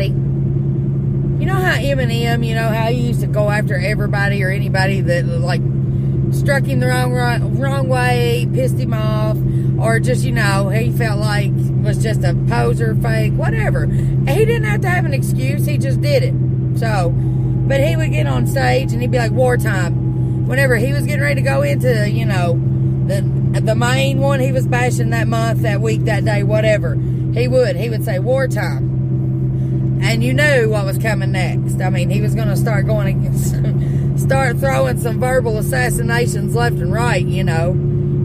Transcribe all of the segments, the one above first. everybody. You know how Eminem, you know how he used to go after everybody or anybody that like struck him the wrong way, pissed him off, or just, you know, he felt like was just a poser, fake, whatever. He didn't have to have an excuse. He just did it. So, but he would get on stage and he'd be like, wartime. Whenever he was getting ready to go into, you know, the main one he was bashing that month, that week, that day, whatever, he would say wartime, and you knew what was coming next. I mean, he was going to start going against, start throwing some verbal assassinations left and right, you know.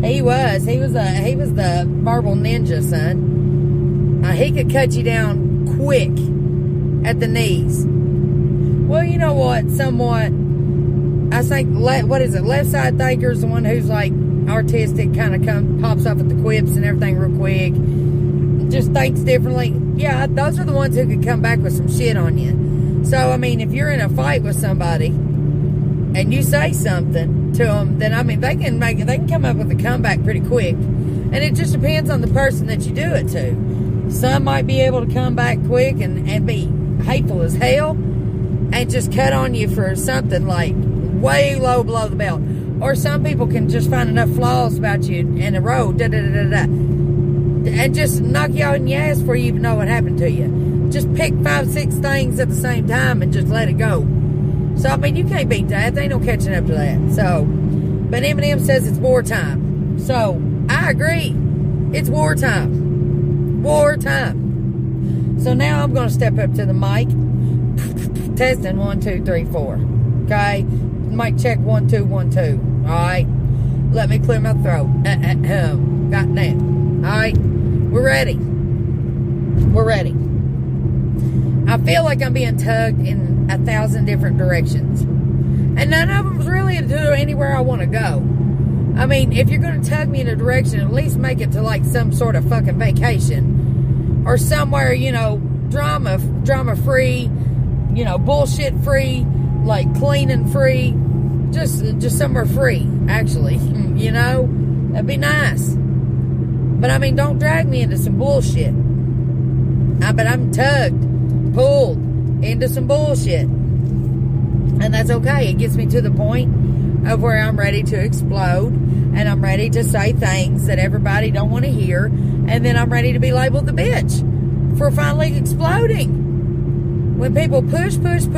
He was the verbal ninja, son. He could cut you down quick at the knees. Well, you know what, somewhat, I think, left side thinker's the one who's like artistic, kind of pops up at the quips and everything real quick, just thinks differently. Yeah, those are the ones who could come back with some shit on you. So, I mean, if you're in a fight with somebody and you say something to them, then, I mean, they can come up with a comeback pretty quick. And it just depends on the person that you do it to. Some might be able to come back quick and be hateful as hell and just cut on you for something like way low below the belt. Or some people can just find enough flaws about you in a row, and just knock you out in your ass before you even know what happened to you. Just pick 5, 6 things at the same time and just let it go. So, I mean, you can't beat that. There ain't no catching up to that. So, but Eminem says it's wartime. So, I agree. It's wartime. Wartime. So, now I'm going to step up to the mic. Testing 1, 2, 3, 4. Okay? Mic check 1, 2, 1, 2. Alright? Let me clear my throat. Got that. Alright? We're ready. We're ready. I feel like I'm being tugged in 1,000 different directions. And none of them is really to anywhere I want to go. I mean, if you're going to tug me in a direction, at least make it to like some sort of fucking vacation. Or somewhere, you know, drama-free, you know, bullshit-free, like cleaning-free. Just somewhere free, actually. You know? That'd be nice. But, I mean, don't drag me into some bullshit. But I'm tugged, pulled into some bullshit, and that's okay. It gets me to the point of where I'm ready to explode, and I'm ready to say things that everybody don't want to hear, and then I'm ready to be labeled the bitch for finally exploding. When people push buttons,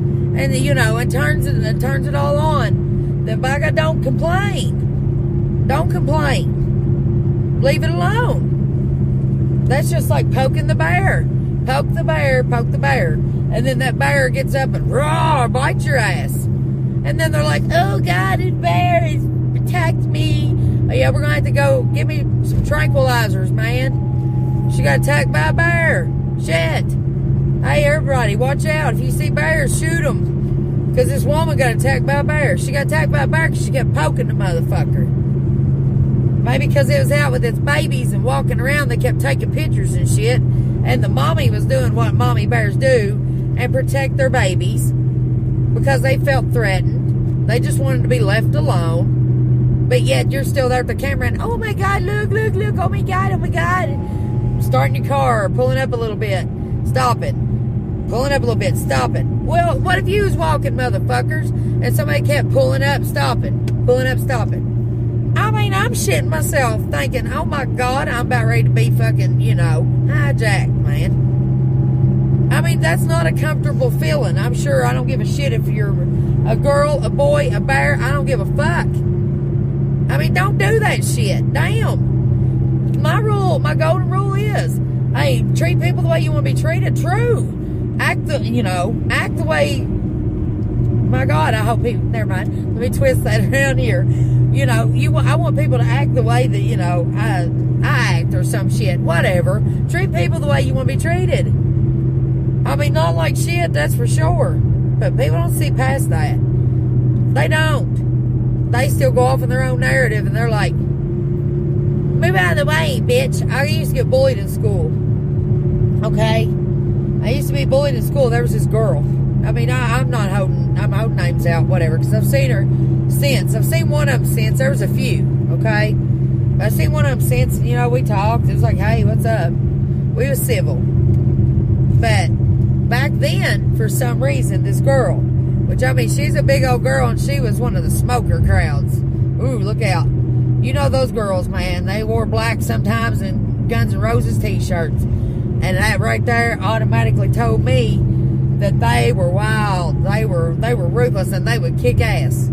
and you know, and turns it all on, then by God, don't complain. Don't complain. Leave it alone. That's just like poking the bear. Poke the bear, poke the bear. And then that bear gets up and roar, bites your ass. And then they're like, oh God, this bear is attacked me. Oh, yeah, we're going to have to go give me some tranquilizers, man. She got attacked by a bear. Shit. Hey, everybody, watch out. If you see bears, shoot them. Because this woman got attacked by a bear. She got attacked by a bear because she kept poking the motherfucker. Maybe because it was out with its babies and walking around, they kept taking pictures and shit. And the mommy was doing what mommy bears do and protect their babies because they felt threatened. They just wanted to be left alone. But yet, you're still there at the camera and, oh my God, look, look, look, oh my God, oh my God. Starting your car, or pulling up a little bit, stop it. Pulling up a little bit, stop it. Well, what if you was walking, motherfuckers, and somebody kept pulling up, stopping, pulling up, stopping? I mean, I'm shitting myself thinking, oh my God, I'm about ready to be fucking, you know, hijacked, man. I mean, that's not a comfortable feeling. I'm sure. I don't give a shit if you're a girl, a boy, a bear. I don't give a fuck. I mean, don't do that shit. Damn. My rule, my golden rule is, hey, treat people the way you want to be treated. True. Act the way... My God, I hope people... Never mind. Let me twist that around here. You know, I want people to act the way that, you know, I act or some shit. Whatever. Treat people the way you want to be treated. I mean, not like shit, that's for sure. But people don't see past that. They don't. They still go off in their own narrative, and they're like, move out of the way, bitch. I used to get bullied in school. Okay? I used to be bullied in school. There was this girl. I mean, I'm holding names out, whatever, because I've seen one of them since. There was a few, okay? I see one of them since, you know, we talked. It was like, hey, what's up? We was civil. But back then, for some reason, this girl, which, I mean, she's a big old girl, and she was one of the smoker crowds. Ooh, look out. You know those girls, man. They wore black sometimes and Guns N' Roses t-shirts. And that right there automatically told me that they were wild. They were ruthless, and they would kick ass.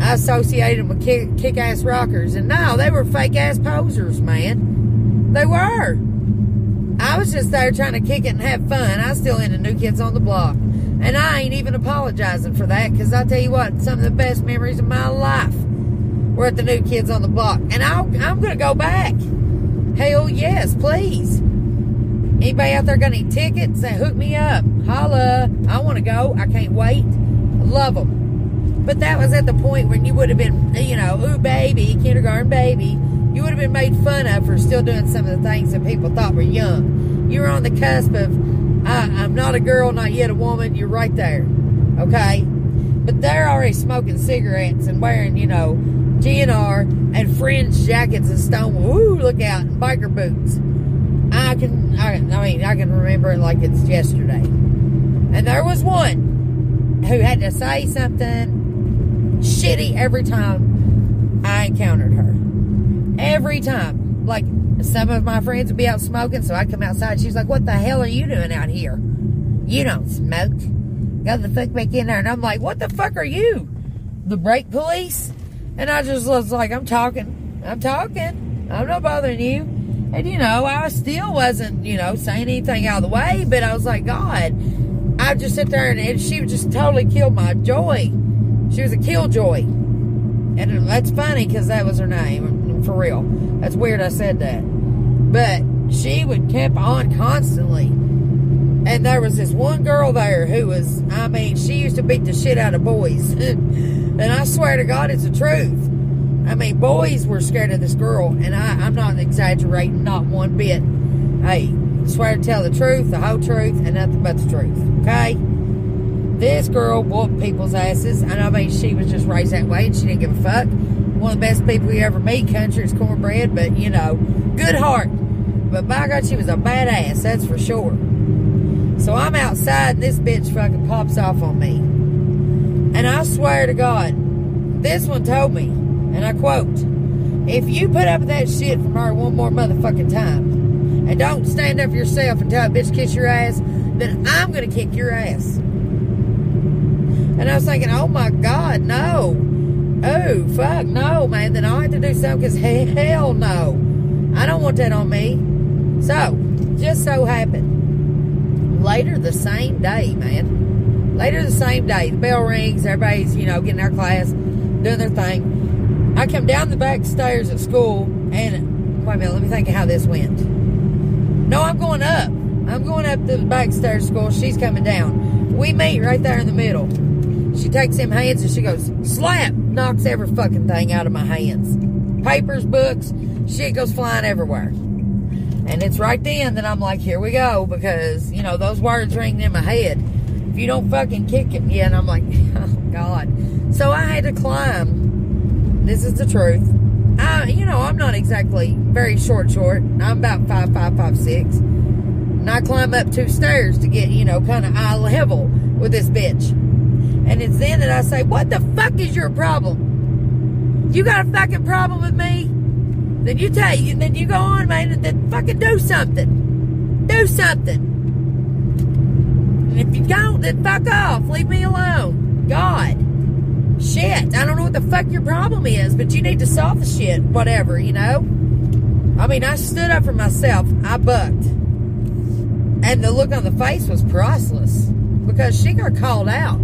I associated them with kick-ass rockers. And no, they were fake-ass posers, man. They were. I was just there trying to kick it and have fun. I was still into New Kids on the Block. And I ain't even apologizing for that, because I tell you what, some of the best memories of my life were at the New Kids on the Block. And I'm going to go back. Hell yes, please. Anybody out there got any tickets? Hook me up. Holla. I want to go. I can't wait. I love them. But that was at the point when you would have been, you know, ooh, baby, kindergarten baby. You would have been made fun of for still doing some of the things that people thought were young. You were on the cusp of, I'm not a girl, not yet a woman. You're right there, okay? But they're already smoking cigarettes and wearing, you know, GNR and fringe jackets and stone, ooh, look out, and biker boots. I can remember it like it's yesterday. And there was one who had to say something shitty every time I encountered her. Every time. Like, some of my friends would be out smoking, so I'd come outside. She's like, what the hell are you doing out here? You don't smoke. Go the fuck back in there. And I'm like, what the fuck are you? The brake police? And I just was like, I'm talking. I'm not bothering you. And, you know, I still wasn't, you know, saying anything out of the way, but I was like, God, I just sit there and she would just totally kill my joy. She was a killjoy. And that's funny because that was her name. For real. That's weird I said that. But she would keep on constantly. And there was this one girl there who was, I mean, she used to beat the shit out of boys. And I swear to God, it's the truth. I mean, boys were scared of this girl. And I'm not exaggerating, not one bit. Hey, swear to tell the truth, the whole truth, and nothing but the truth. Okay? This girl whooped people's asses, and I mean, she was just raised that way, and she didn't give a fuck. One of the best people you ever meet, country is cornbread, but, you know, good heart. But by God, she was a badass, that's for sure. So I'm outside, and this bitch fucking pops off on me. And I swear to God, this one told me, and I quote, if you put up with that shit from her one more motherfucking time, and don't stand up for yourself and tell a bitch kiss your ass, then I'm going to kick your ass. And I was thinking, oh, my God, no. Oh, fuck, no, man. Then I'll have to do something because hell no. I don't want that on me. So, just so happened. Later the same day. The bell rings. Everybody's, you know, getting their class, doing their thing. I come down the back stairs at school, and, wait a minute, let me think of how this went. No, I'm going up. I'm going up the back stairs at school. She's coming down. We meet right there in the middle. She takes them hands and she goes, slap, knocks every fucking thing out of my hands. Papers, books, shit goes flying everywhere. And it's right then that I'm like, here we go, because, you know, those words ringing in my head. If you don't fucking kick him, yeah, and I'm like, oh, God. So I had to climb. This is the truth. You know, I'm not exactly very short. I'm about 5'6". And I climb up two stairs to get, you know, kind of eye level with this bitch. And it's then that I say, what the fuck is your problem? You got a fucking problem with me? Then you go on, man, and then fucking do something. Do something. And if you don't, then fuck off. Leave me alone. God. Shit. I don't know what the fuck your problem is, but you need to solve the shit. Whatever, you know? I mean, I stood up for myself. I bucked. And the look on the face was priceless. Because she got called out.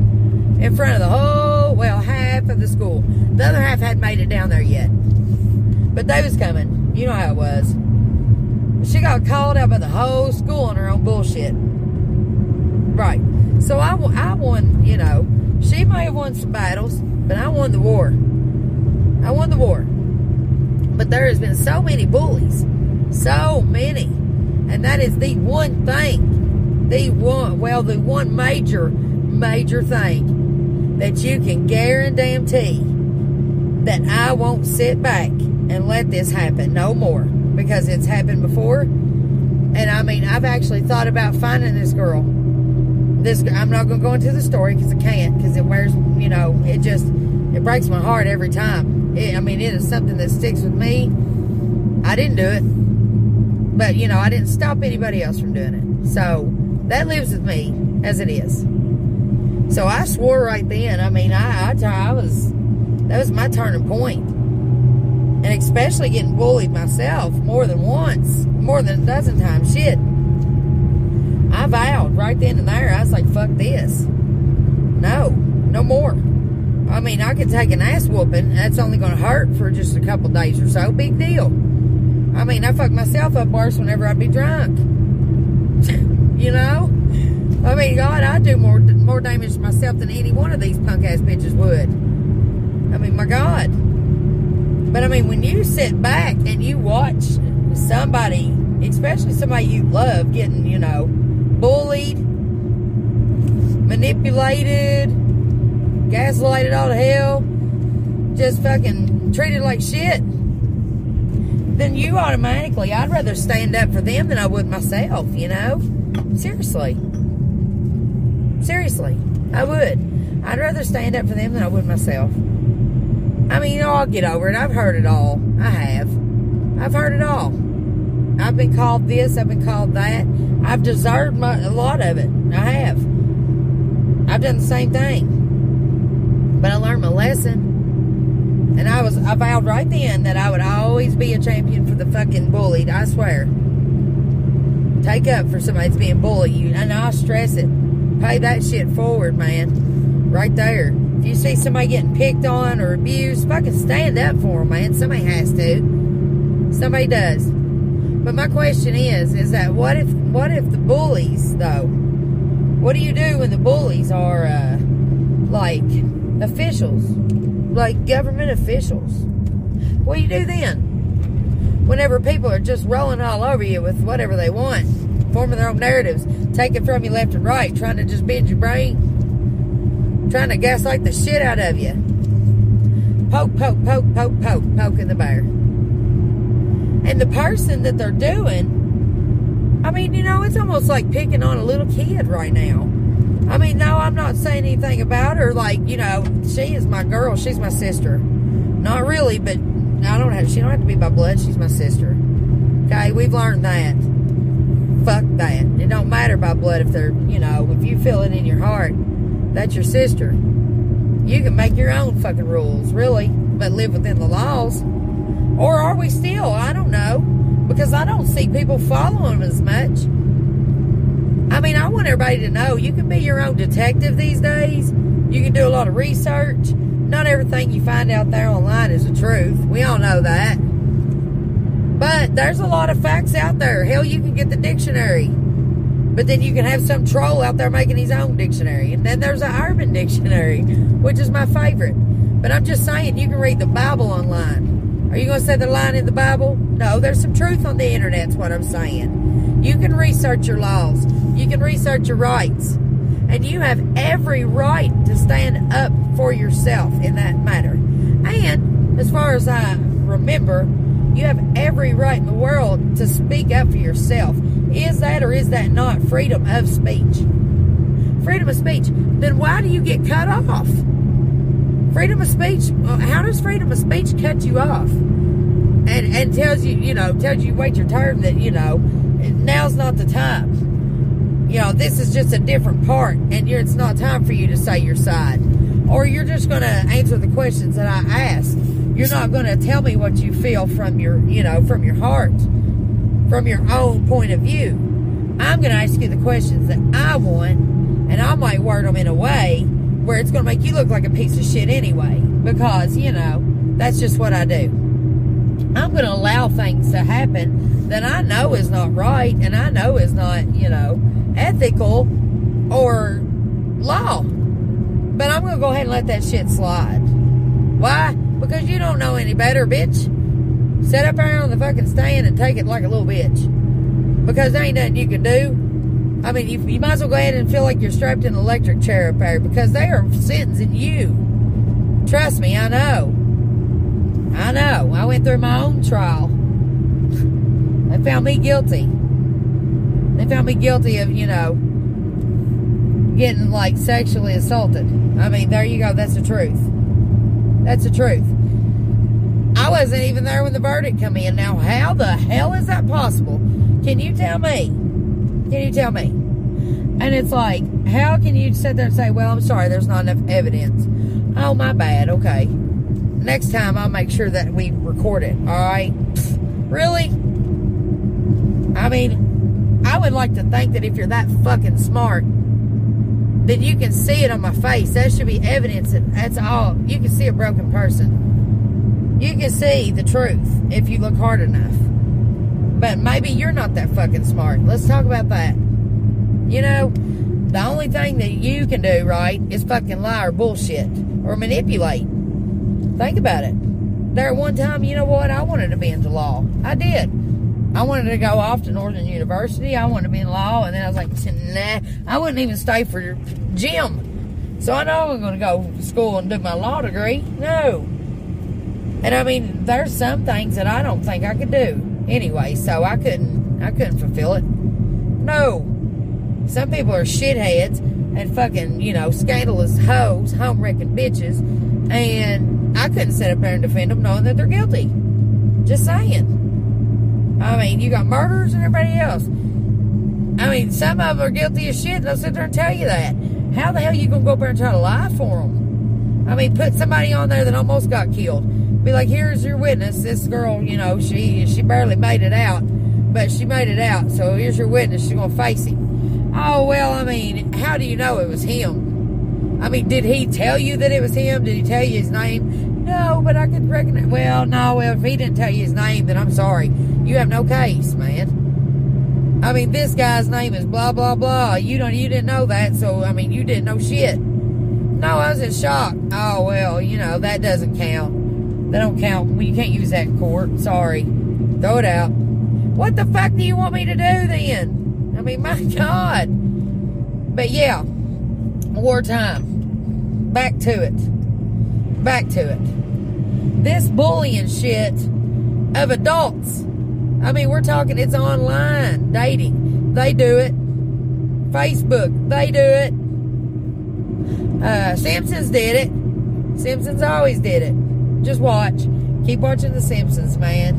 In front of the whole, well, half of the school. The other half hadn't made it down there yet. But they was coming. You know how it was. She got called out by the whole school on her own bullshit. Right. So I won, you know. She may have won some battles, but I won the war. But there has been so many bullies. So many. And that is the one thing. The one major thing that you can guarantee that I won't sit back and let this happen no more, because it's happened before. And I mean, I've actually thought about finding this girl. I'm not going to go into the story because I can't, because it wears, you know, it breaks my heart every time. It is something that sticks with me. I didn't do it, but you know, I didn't stop anybody else from doing it. So that lives with me as it is. So I swore right then. That was my turning point. And especially getting bullied myself more than once, more than a dozen times. Shit. I vowed right then and there. I was like, fuck this. No more. I could take an ass whooping. That's only going to hurt for just a couple days or so. Big deal. I fuck myself up worse whenever I'd be drunk. You know? God, I do more damage to myself than any one of these punk-ass bitches would. My God. But, when you sit back and you watch somebody, especially somebody you love, getting, bullied, manipulated, gaslighted all to hell, just fucking treated like shit, then you automatically, I'd rather stand up for them than I would myself, Seriously, I would. I'd rather stand up for them than I would myself. I'll get over it. I've heard it all. I have. I've heard it all. I've been called this. I've been called that. I've deserved a lot of it. I have. I've done the same thing. But I learned my lesson. And I vowed right then that I would always be a champion for the fucking bullied. I swear. Take up for somebody that's being bullied. And I stress it. Pay that shit forward, man. Right there. If you see somebody getting picked on or abused, fucking stand up for them, man. Somebody has to. Somebody does. But my question is that what if the bullies, though? What do you do when the bullies are, like, officials? Like, government officials? What do you do then? Whenever people are just rolling all over you with whatever they want, forming their own narratives, taking from you left and right, trying to just bend your brain, trying to gaslight the shit out of you. Poking the bear. And the person that they're doing, it's almost like picking on a little kid right now. No, I'm not saying anything about her, she is my girl, she's my sister. Not really, but she don't have to be by blood, she's my sister. Okay, we've learned that. Fuck that. It don't matter by blood if they're, if you feel it in your heart, that's your sister. You can make your own fucking rules, really, but live within the laws. Or are we still? I don't know. Because I don't see people following as much. I want everybody to know you can be your own detective these days. You can do a lot of research. Not everything you find out there online is the truth. We all know that. But there's a lot of facts out there. Hell, you can get the dictionary. But then you can have some troll out there making his own dictionary. And then there's an urban dictionary, which is my favorite. But I'm just saying, you can read the Bible online. Are you going to say they're lying in the Bible? No, there's some truth on the internet is what I'm saying. You can research your laws. You can research your rights. And you have every right to stand up for yourself in that matter. And, as far as I remember, you have every right in the world to speak up for yourself. Is that or is that not freedom of speech? Freedom of speech. Then why do you get cut off? Freedom of speech. How does freedom of speech cut you off? And tells you, tells you wait your turn, that, now's not the time. This is just a different part, and it's not time for you to say your side. Or you're just going to answer the questions that I asked. You're not going to tell me what you feel from your, from your heart, from your own point of view. I'm going to ask you the questions that I want, and I might word them in a way where it's going to make you look like a piece of shit anyway, because, that's just what I do. I'm going to allow things to happen that I know is not right, and I know is not, ethical or law. But I'm going to go ahead and let that shit slide. Why? Because you don't know any better, bitch. Sit up there on the fucking stand and take it like a little bitch. Because there ain't nothing you can do. You might as well go ahead and feel like you're strapped in an electric chair up there. Because they are sentencing you. Trust me, I know. I know. I went through my own trial. They found me guilty. They found me guilty of, you know, getting, like, sexually assaulted. I mean, there you go. That's the truth. That's the truth. I wasn't even there when the verdict came in. Now, how the hell is that possible? Can you tell me? Can you tell me? And it's like, how can you sit there and say, well, I'm sorry, there's not enough evidence. Oh, my bad. Okay. Next time, I'll make sure that we record it. All right? Really? I mean, I would like to think that if you're that fucking smart, then you can see it on my face. That should be evidence. That's all. You can see a broken person. You can see the truth if you look hard enough. But maybe you're not that fucking smart. Let's talk about that. You know, the only thing that you can do, right, is fucking lie or bullshit or manipulate. Think about it. There at one time, you know what? I wanted to be into law. I did. I wanted to go off to Northern University. I wanted to be in law. And then I was like, nah, I wouldn't even stay for gym. So I know I'm going to go to school and do my law degree. No. And I mean, there's some things that I don't think I could do. Anyway, so I couldn't fulfill it. No. Some people are shitheads and fucking, you know, scandalous hoes, home-wrecking bitches. And I couldn't sit up there and defend them knowing that they're guilty. Just saying. I mean, you got murderers and everybody else. I mean, some of them are guilty as shit, and they'll sit there and tell you that. How the hell are you going to go up there and try to lie for them? I mean, put somebody on there that almost got killed. Be like, here's your witness. This girl, you know, she barely made it out, but she made it out. So here's your witness. She's going to face him. Oh, well, I mean, how do you know it was him? I mean, did he tell you that it was him? Did he tell you his name? No, but I could recognize... Well, no, if he didn't tell you his name, then I'm sorry. You have no case, man. I mean, this guy's name is blah, blah, blah. You didn't know that, so, I mean, you didn't know shit. No, I was in shock. Oh, well, you know, that doesn't count. That don't count. Well, you can't use that in court. Sorry. Throw it out. What the fuck do you want me to do, then? I mean, my God. But, yeah. Wartime. Back to it. Back to it. This bullying shit of adults. I mean, we're talking, it's online dating. They do it. Facebook, they do it. Simpsons did it. Simpsons always did it. Just watch. Keep watching The Simpsons, man.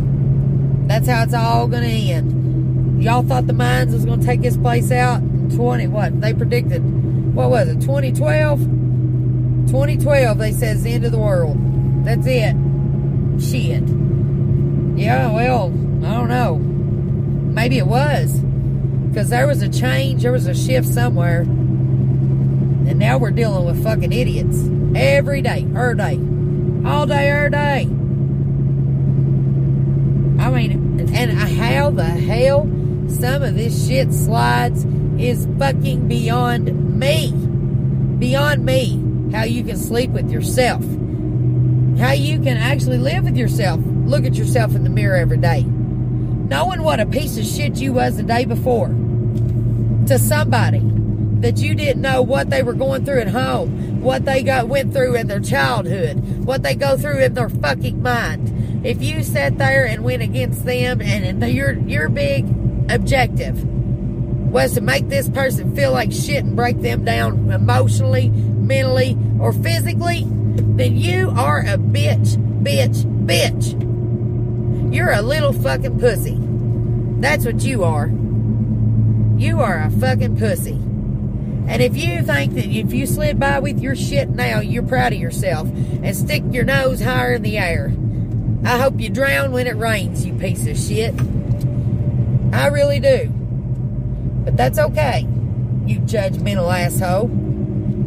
That's how it's all going to end. Y'all thought the mines was going to take this place out in 2012, they said, is the end of the world. That's it. Shit. Yeah, well, I don't know. Maybe it was. Because there was a change, there was a shift somewhere. And now we're dealing with fucking idiots. Every day, every day. All day, every day. I mean, and how the hell some of this shit slides is fucking beyond me. Beyond me. How you can sleep with yourself. How you can actually live with yourself. Look at yourself in the mirror every day. Knowing what a piece of shit you was the day before. To somebody that you didn't know what they were going through at home. What they went through in their childhood. What they go through in their fucking mind. If you sat there and went against them and your big objective was to make this person feel like shit and break them down emotionally, mentally, or physically, then you are a bitch, bitch, bitch. You're a little fucking pussy. That's what you are. You are a fucking pussy. And if you think that if you slid by with your shit now, you're proud of yourself and stick your nose higher in the air. I hope you drown when it rains, you piece of shit. I really do. But that's okay, you judgmental asshole.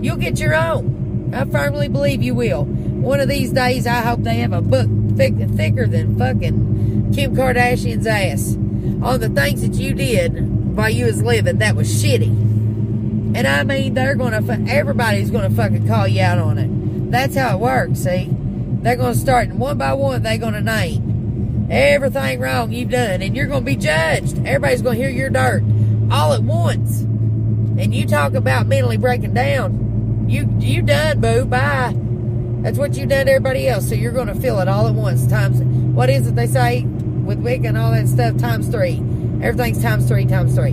You'll get your own. I firmly believe you will. One of these days, I hope they have a book thicker than fucking Kim Kardashian's ass on the things that you did while you was living that was shitty. And I mean, everybody's gonna fucking call you out on it. That's how it works, see? They're gonna start, and one by one, they're gonna name everything wrong you've done, and you're gonna be judged. Everybody's gonna hear your dirt all at once. And you talk about mentally breaking down. You done, boo. Bye. That's what you've done to everybody else. So you're going to feel it all at once. Times, what is it they say with Wicca and all that stuff? Times three. Everything's times three, times three.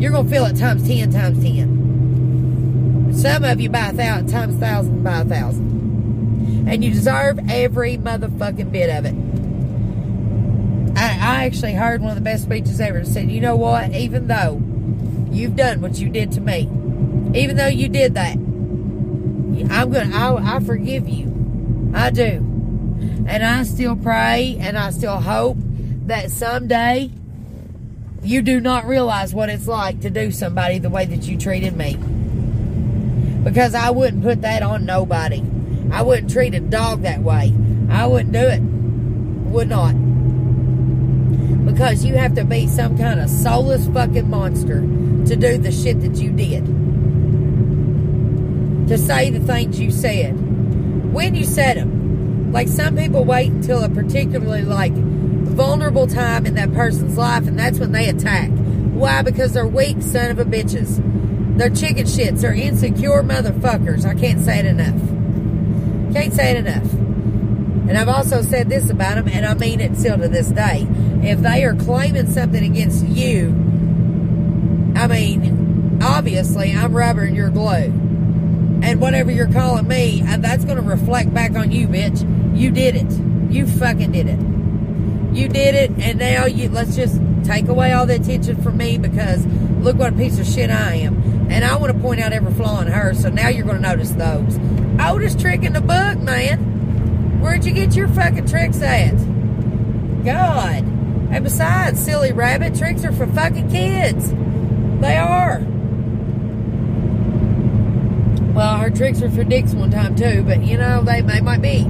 You're going to feel it times 10, times 10. Some of you by 1,000, times 1,000, by 1,000. And you deserve every motherfucking bit of it. I actually heard one of the best speeches ever. It said, you know what? Even though you've done what you did to me, even though you did that, I forgive you. I do. And I still pray and I still hope that someday you do not realize what it's like to do somebody the way that you treated me. Because I wouldn't put that on nobody. I wouldn't treat a dog that way. I wouldn't do it. Would not. Because you have to be some kind of soulless fucking monster to do the shit that you did. To say the things you said. When you said them. Like some people wait until a particularly like vulnerable time in that person's life. And that's when they attack. Why? Because they're weak son of a bitches. They're chicken shits. They're insecure motherfuckers. I can't say it enough. Can't say it enough. And I've also said this about them, and I mean it still to this day. If they are claiming something against you, I mean, obviously, I'm rubber and you're glue. And whatever you're calling me, that's going to reflect back on you, bitch. You did it. You fucking did it. You did it, and now let's just take away all the attention from me because look what a piece of shit I am. And I want to point out every flaw in her, so now you're going to notice those. Oldest trick in the book, man. Where'd you get your fucking tricks at? God. And besides, silly rabbit, tricks are for fucking kids. They are. Well, her tricks were for dicks one time too, but you know, they might be.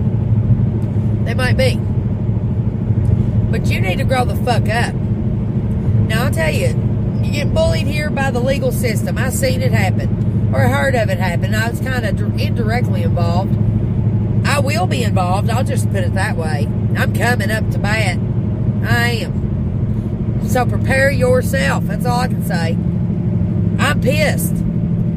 They might be. But you need to grow the fuck up. Now, I'll tell you, you get bullied here by the legal system. I seen it happen. Or heard of it happen. I was kind of indirectly involved. I will be involved. I'll just put it that way. I'm coming up to bat. I am. So prepare yourself. That's all I can say. I'm pissed.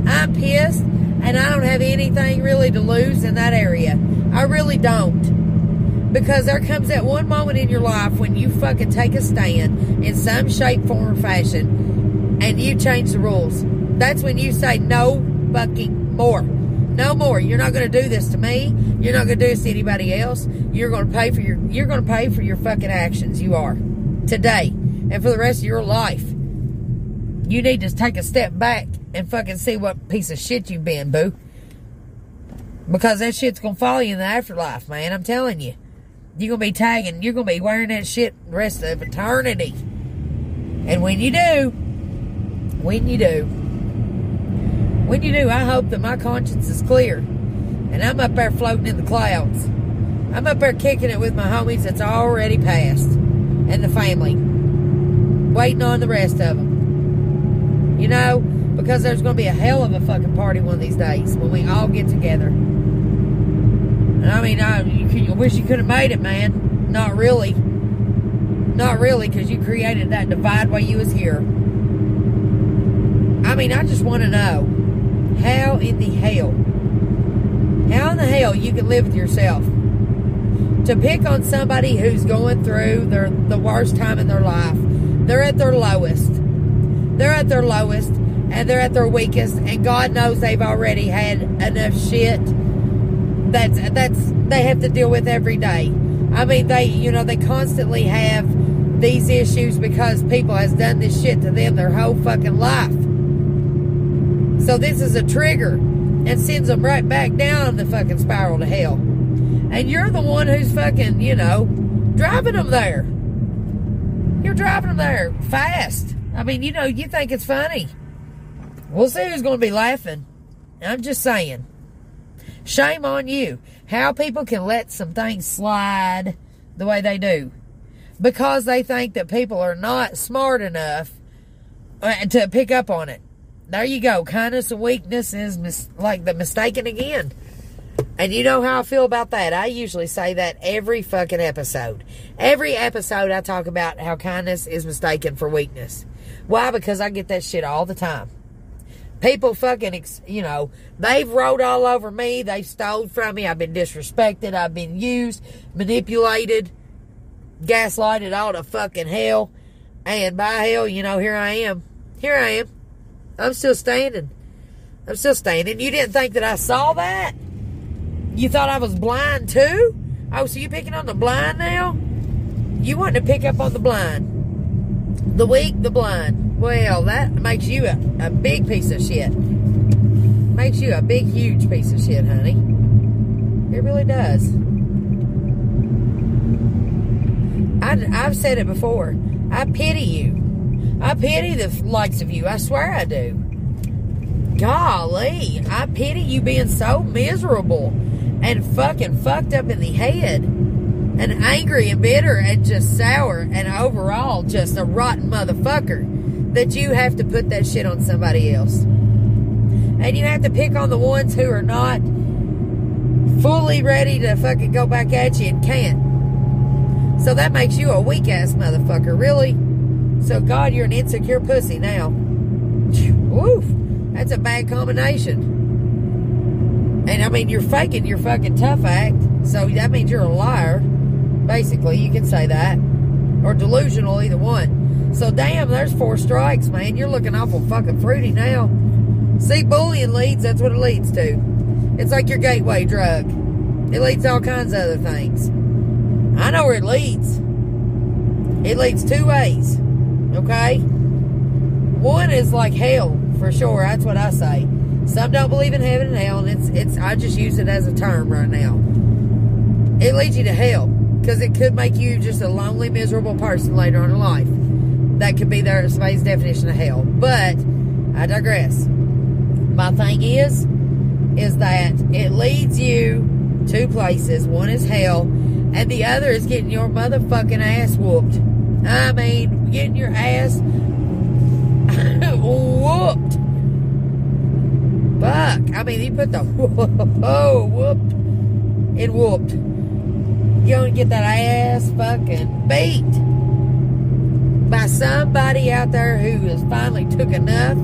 I'm pissed. And I don't have anything really to lose in that area. I really don't. Because there comes that one moment in your life when you fucking take a stand in some shape, form, or fashion. And you change the rules. That's when you say no fucking more. No more. You're not going to do this to me. You're not going to do this to anybody else. You're going to pay for your. You're going to pay for your fucking actions. You are today, and for the rest of your life. You need to take a step back and fucking see what piece of shit you've been, boo. Because that shit's going to follow you in the afterlife, man. I'm telling you. You're going to be tagging. You're going to be wearing that shit the rest of eternity. And when you do, I hope that my conscience is clear. And I'm up there floating in the clouds. I'm up there kicking it with my homies that's already passed. And the family. Waiting on the rest of them. You know, because there's going to be a hell of a fucking party one of these days when we all get together. And I mean, I wish you could have made it, man. Not really. Not really, because you created that divide while you was here. I mean, I just want to know. How in the hell you can live with yourself? To pick on somebody who's going through the worst time in their life. They're at their lowest. They're at their lowest and they're at their weakest. And God knows they've already had enough shit that's they have to deal with every day. I mean, they constantly have these issues because people has done this shit to them their whole fucking life. So this is a trigger and sends them right back down the fucking spiral to hell. And you're the one who's fucking, driving them there. You're driving them there fast. I mean, you think it's funny. We'll see who's going to be laughing. I'm just saying. Shame on you. How people can let some things slide the way they do. Because they think that people are not smart enough to pick up on it. There you go. Kindness and weakness is like the mistaken again. And you know how I feel about that. I usually say that every fucking episode. Every episode I talk about how kindness is mistaken for weakness. Why? Because I get that shit all the time. People fucking, you know, they've rode all over me. They've stole from me. I've been disrespected. I've been used, manipulated, gaslighted all to fucking hell. And by hell, you know, here I am. Here I am. I'm still standing. I'm still standing. You didn't think that I saw that? You thought I was blind too? Oh, so you're picking on the blind now? You want to pick up on the blind. The weak, the blind. Well, that makes you a big piece of shit. Makes you a big, huge piece of shit, honey. It really does. I've said it before. I pity you. I pity the likes of you. I swear I do. Golly, I pity you being so miserable and fucking fucked up in the head and angry and bitter and just sour and overall just a rotten motherfucker. That you have to put that shit on somebody else. And you have to pick on the ones who are not fully ready to fucking go back at you and can't. So that makes you a weak ass motherfucker, really. So God, you're an insecure pussy now. Woof. That's a bad combination. And I mean, you're faking your fucking tough act. So that means you're a liar. Basically, you can say that. Or delusional, either one. So, damn, there's 4 strikes, man. You're looking awful fucking fruity now. See, bullying leads, that's what it leads to. It's like your gateway drug. It leads to all kinds of other things. I know where it leads. It leads 2 ways, okay? One is like hell, for sure. That's what I say. Some don't believe in heaven and hell, and it's I just use it as a term right now. It leads you to hell, because it could make you just a lonely, miserable person later on in life. That could be their space definition of hell. But I digress. My thing is that it leads you 2 places. One is hell, and the other is getting your motherfucking ass whooped. I mean, getting your ass whooped. Fuck. I mean, you put the whooped and whooped. You don't get that ass fucking beat. By somebody out there who has finally took enough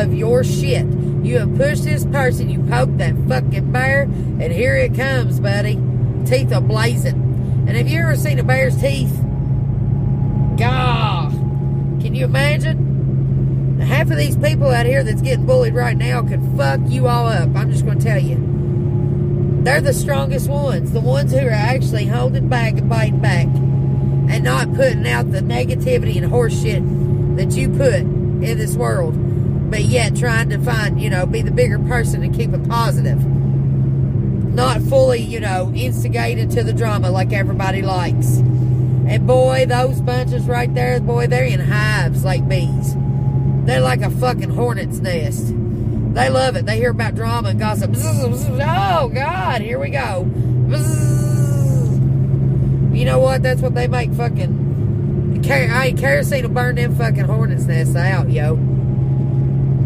of your shit. You have pushed this person, you poked that fucking bear, and here it comes, buddy. Teeth are blazing. And have you ever seen a bear's teeth? God, can you imagine? Now, half of these people out here that's getting bullied right now could fuck you all up. I'm just going to tell you. They're the strongest ones. The ones who are actually holding back and biting back. And not putting out the negativity and horse shit that you put in this world. But yet trying to find, you know, be the bigger person and keep it positive. Not fully, you know, instigated to the drama like everybody likes. And boy, those bunches right there, boy, they're in hives like bees. They're like a fucking hornet's nest. They love it. They hear about drama and gossip. Oh, God, here we go. You know what? That's what they make fucking... Kerosene will burn them fucking hornet's nests out, yo.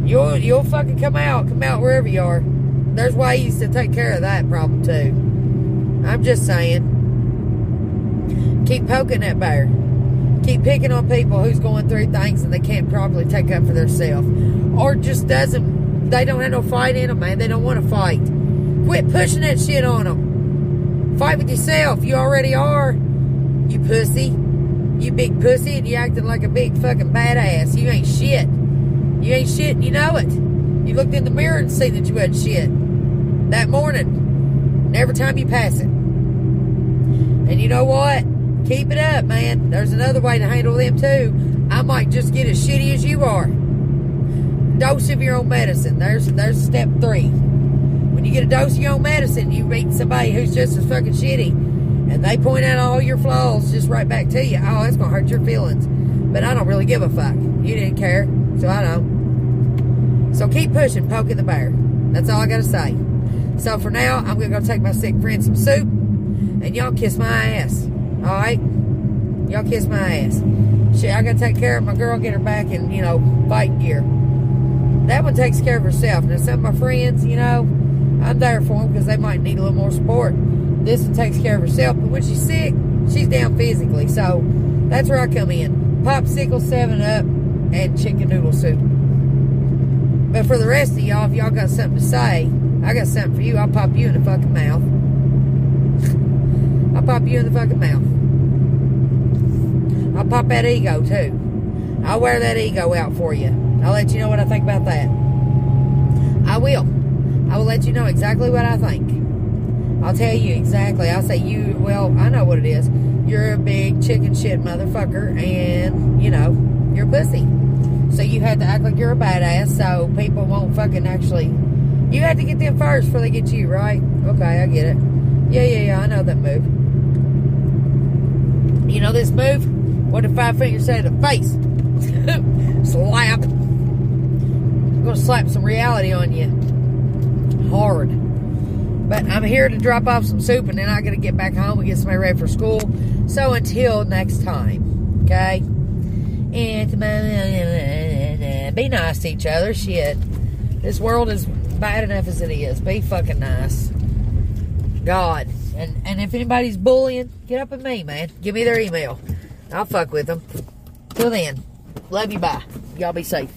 You'll fucking come out. Come out wherever you are. There's ways to take care of that problem, too. I'm just saying. Keep poking that bear. Keep picking on people who's going through things and they can't properly take up for themselves. Or just doesn't... They don't have no fight in them, man. They don't want to fight. Quit pushing that shit on them. Fight with yourself. You already are. You pussy. You big pussy and you acting like a big fucking badass. You ain't shit. You ain't shit and you know it. You looked in the mirror and seen that you had shit. That morning. And every time you pass it. And you know what? Keep it up, man. There's another way to handle them too. I might just get as shitty as you are. Dose of your own medicine. There's step 3. When you get a dose of your own medicine, you meet somebody who's just as fucking shitty. And they point out all your flaws just right back to you. Oh, that's going to hurt your feelings. But I don't really give a fuck. You didn't care, so I don't. So keep pushing, poking the bear. That's all I got to say. So for now, I'm going to go take my sick friend some soup. And y'all kiss my ass. Alright? Y'all kiss my ass. Shit, I got to take care of my girl, get her back in, you know, fight gear. That one takes care of herself. Now, some of my friends, you know... I'm there for them because they might need a little more support. This one takes care of herself, but when she's sick, she's down physically. So, that's where I come in. Popsicle 7-Up and chicken noodle soup. But for the rest of y'all, if y'all got something to say, I got something for you. I'll pop you in the fucking mouth. I'll pop you in the fucking mouth. I'll pop that ego, too. I'll wear that ego out for you. I'll let you know what I think about that. I will. I will let you know exactly what I think. I'll tell you exactly. I'll say you, well, I know what it is. You're a big chicken shit motherfucker, and, you know, you're a pussy. So you have to act like you're a badass, so people won't fucking actually, you have to get them first before they get you, right? Okay, I get it. Yeah, I know that move. You know this move? What did Five Fingers say to the face? Slap. I'm gonna slap some reality on you. Hard. But I'm here to drop off some soup, and then I got to get back home and get somebody ready for school. So until next time, okay? And be nice to each other. Shit. This world is bad enough as it is. Be fucking nice. God. And if anybody's bullying, get up at me, man. Give me their email. I'll fuck with them. Till then. Love you. Bye. Y'all be safe.